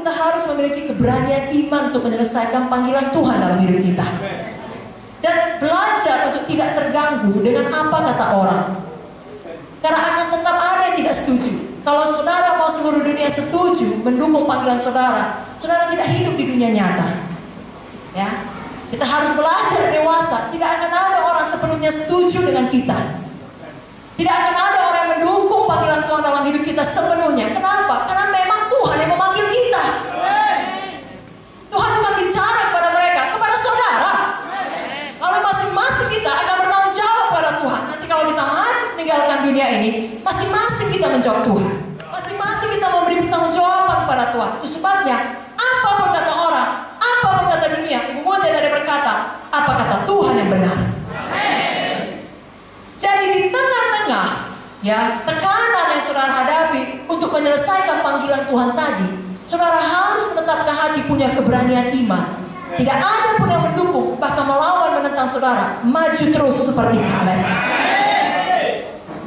kita harus memiliki keberanian iman untuk menyelesaikan panggilan Tuhan dalam hidup kita. Dan belajar untuk tidak terganggu dengan apa kata orang. Karena akan tetap ada yang tidak setuju. Kalau saudara mau seluruh dunia setuju mendukung panggilan saudara, saudara tidak hidup di dunia nyata. Ya, kita harus belajar dewasa. Tidak akan ada orang sepenuhnya setuju dengan kita. Tidak akan ada orang yang mendukung panggilan Tuhan dalam hidup kita sepenuhnya. Kenapa? Karena memang Tuhan yang memanggil kita. Tuhan cuma bicara kepada mereka, kepada saudara. Lalu masing-masing kita akan bertanggung jawab pada Tuhan. Nanti kalau kita mati meninggalkan dunia ini, masing-masing kita menjawab Tuhan. Masing-masing kita memberi pertanggung jawaban pada Tuhan. Itu sebabnya, apa berkata orang, apa berkata dunia, Ibu Muda dan ada berkata, apa kata Tuhan yang benar. Jadi di tengah-tengah ya tekanan yang saudara hadapi untuk menyelesaikan panggilan Tuhan tadi, saudara harus tetap ke hati punya keberanian iman. Tidak ada pun yang mendukung, bahkan melawan menentang saudara. Maju terus seperti Kaleb.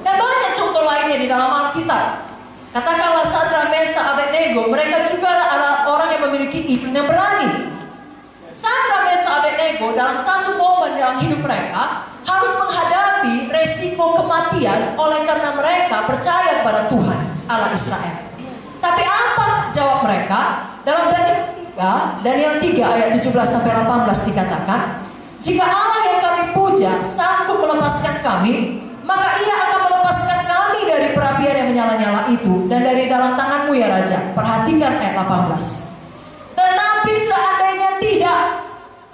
Dan banyak contoh lainnya di dalam Alkitab. Katakanlah Sadrak, Mesak, Abednego, mereka juga adalah orang yang memiliki iman yang berani. Sadrak, Mesak, Abednego dalam satu momen dalam hidup mereka harus menghadapi resiko kematian oleh karena mereka percaya kepada Tuhan Allah Israel. Tapi apa jawab mereka? Dalam Daniel 3 ayat 17-18 dikatakan, jika Allah yang kami puja sanggup melepaskan kami, maka ia akan melepaskan kami dari perapian yang menyala-nyala itu dan dari dalam tanganmu ya Raja. Perhatikan ayat 18. Tetapi seandainya tidak,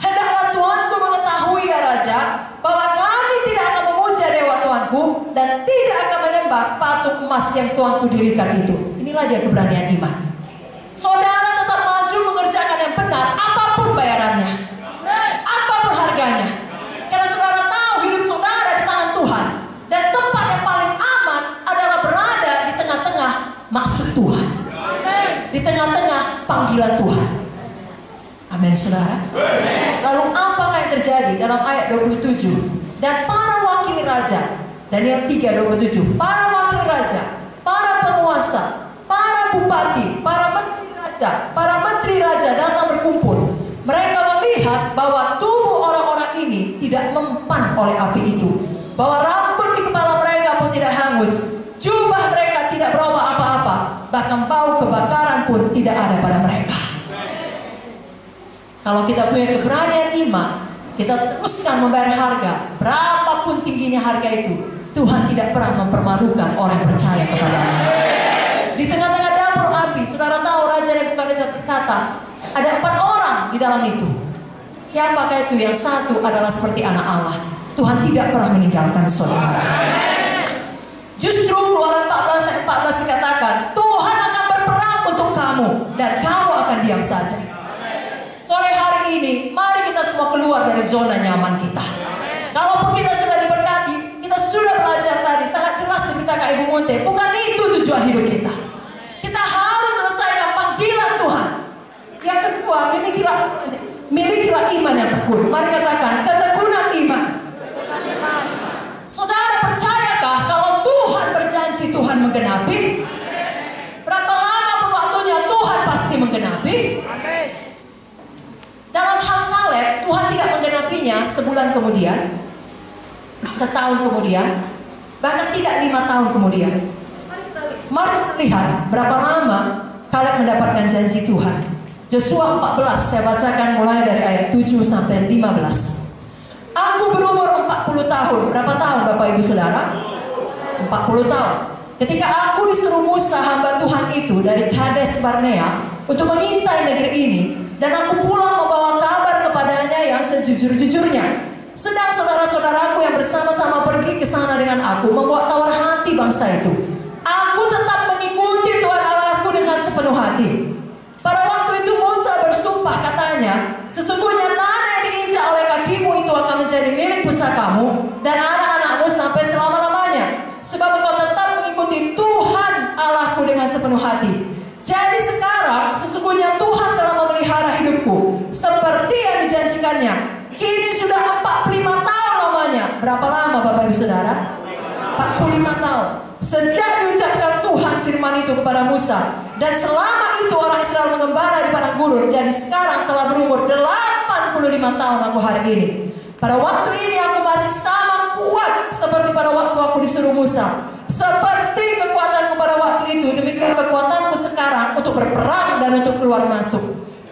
hendaklah Tuhanku mengetahui ya Raja, bahwa kami tidak akan memuja dewa Tuhanku dan tidak akan menyembah patung emas yang Tuhanku dirikan itu. Inilah dia keberanian iman. Saudara tetap maju mengerjakan yang benar, apapun bayarannya, apapun harganya. Karena saudara tahu hidup saudara di tangan Tuhan. Dan tempat yang paling aman adalah berada di tengah-tengah maksud Tuhan, di tengah-tengah panggilan Tuhan. Amin saudara. Lalu apakah yang terjadi dalam ayat 27? Dan para wakil raja, Daniel 3:27, para wakil raja, para penguasa, para bupati, para menteri raja datang berkumpul. Mereka melihat bahwa tubuh orang-orang ini tidak mempan oleh api itu, bahwa rambut di kepala mereka pun tidak hangus, jubah mereka tidak berubah apa-apa, bahkan bau kebakaran pun tidak ada pada mereka. Kalau kita punya keberanian iman, kita teruskan membayar harga, berapapun tingginya harga itu. Tuhan tidak pernah mempermalukan orang yang percaya kepada-Nya. Di tengah-tengah dapur api, saudara tahu Raja Nebukadnezar berkata, ada 4 orang di dalam itu. Siapakah itu? Yang satu adalah seperti anak Allah. Tuhan tidak pernah meninggalkan saudara. Justru Keluaran 14:14 dikatakan, Tuhan akan berperang untuk kamu dan kamu akan diam saja. Sore hari ini, mari kita semua keluar dari zona nyaman kita. Kalaupun kita sudah diberkati, kita sudah belajar tadi, sangat jelas diberitakan Ibu Munte, bukan itu tujuan hidup kita. Kita harus selesaikan panggilan Tuhan. Yang kedua, milikilah iman yang tekun. Mari katakan, ketekunan iman. Saudara, percayakah kalau Tuhan berjanji Tuhan menggenapi? Berapa lama waktunya Tuhan pasti menggenapi? Dalam hal Kaleb, Tuhan tidak menggenapinya sebulan kemudian, setahun kemudian, bahkan tidak 5 tahun kemudian. Mari lihat berapa lama Kaleb mendapatkan janji Tuhan. Yosua 14, saya bacakan mulai dari ayat 7 sampai 15. Aku berumur 40 tahun. Berapa tahun Bapak Ibu Saudara? 40 tahun. Ketika aku disuruh Musa hamba Tuhan itu dari Kades Barnea untuk mengintai negeri ini, dan aku pulang membawa kabar kepadanya yang sejujur-jujurnya. Sedang saudara-saudaraku yang bersama-sama pergi ke sana dengan aku membawa tawar hati bangsa itu. Aku tetap mengikuti Tuhan Allahku dengan sepenuh hati. Pada waktu itu Musa bersumpah katanya, sesungguhnya tanah yang diinjak oleh kakimu itu akan menjadi milik pusakamu dan anak-anakmu sampai selama-lamanya. Sebab engkau tetap mengikuti Tuhan Allahku dengan sepenuh hati. Jadi sekarang sesungguhnya Tuhan telah memelihara hidupku seperti yang dijanjikannya. Kini sudah 45 tahun lamanya. Berapa lama Bapak Ibu Saudara? 45 tahun sejak diucapkan Tuhan firman itu kepada Musa, dan selama itu orang Israel mengembara di padang gurun. Jadi sekarang telah berumur 85 tahun aku hari ini. Pada waktu ini aku masih sama kuat seperti pada waktu aku disuruh Musa. Seperti kekuatanku pada waktu itu, demikian kekuatanku sekarang untuk berperang dan untuk keluar masuk.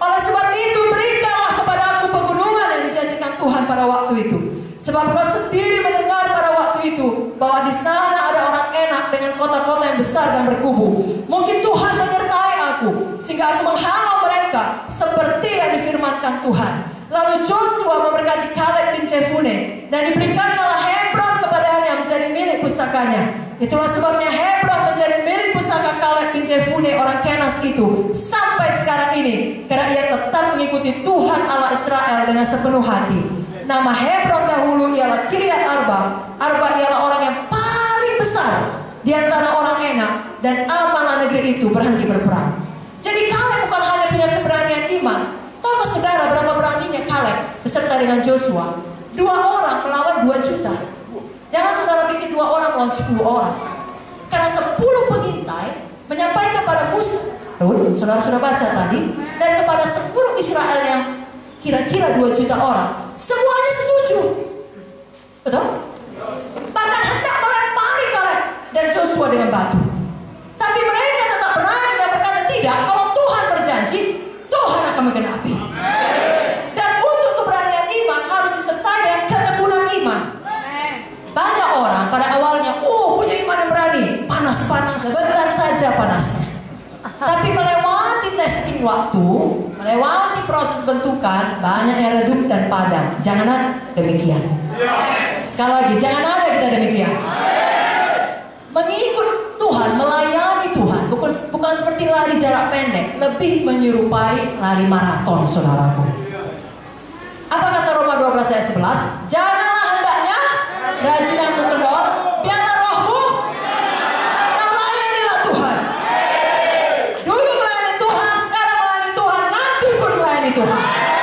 Oleh sebab itu berikanlah kepada aku pegunungan yang dijanjikan Tuhan pada waktu itu. Sebab kau sendiri mendengar pada waktu itu bahwa di sana ada orang enak dengan kota-kota yang besar dan berkubu. Mungkin Tuhan menyertai aku sehingga aku menghalau mereka seperti yang difirmankan Tuhan. Lalu Joshua memberkati Kaleb bin Jefune dan diberikannya Hebron kepadanya menjadi milik pusakanya. Itulah sebabnya Hebron menjadi milik pusaka Kaleb bin Jefune orang Kenas itu sampai sekarang ini, karena ia tetap mengikuti Tuhan Allah Israel dengan sepenuh hati. Nama Hebron dahulu ialah Kiriat Arba. Arba ialah orang yang paling besar di antara orang enak, dan amanlah negeri itu berhenti berperang. Jadi Kaleb bukan hanya punya keberanian iman. Tahu saudara berapa beraninya Kaleb beserta dengan Joshua? 2 orang melawan 2 juta. Jangan saudara pikir 2 orang melawan 10 orang. Karena 10 pengintai menyampaikan kepada Musa, saudara sudah baca tadi, dan kepada 10 Israel yang kira-kira 2 juta orang. Semuanya setuju. Betul? Bahkan hendak melempari Kaleb dan Joshua dengan batu. Tapi mereka tetap berani dan berkata tidak. Kalau Tuhan berjanji, Tuhan akan menggenapi. Dan untuk keberanian iman harus disertai dengan ketekunan iman. Banyak orang pada awalnya punya iman yang berani, panas-panas sebentar saja panasnya. Tapi melewati testing waktu, melewati proses bentukan, banyak yang redup dan padam. Jangan ada demikian. Sekali lagi, jangan ada kita demikian. Mengikut Tuhan, melayani Tuhan, bukan seperti lari jarak pendek, lebih menyerupai lari maraton, saudaraku. Apa kata Roma 12:11? Janganlah hendaknya rajinanmu kendor, biarlah rohmu yang melayanilah Tuhan. Dulu melayani Tuhan, sekarang melayani Tuhan, nanti pun melayani Tuhan.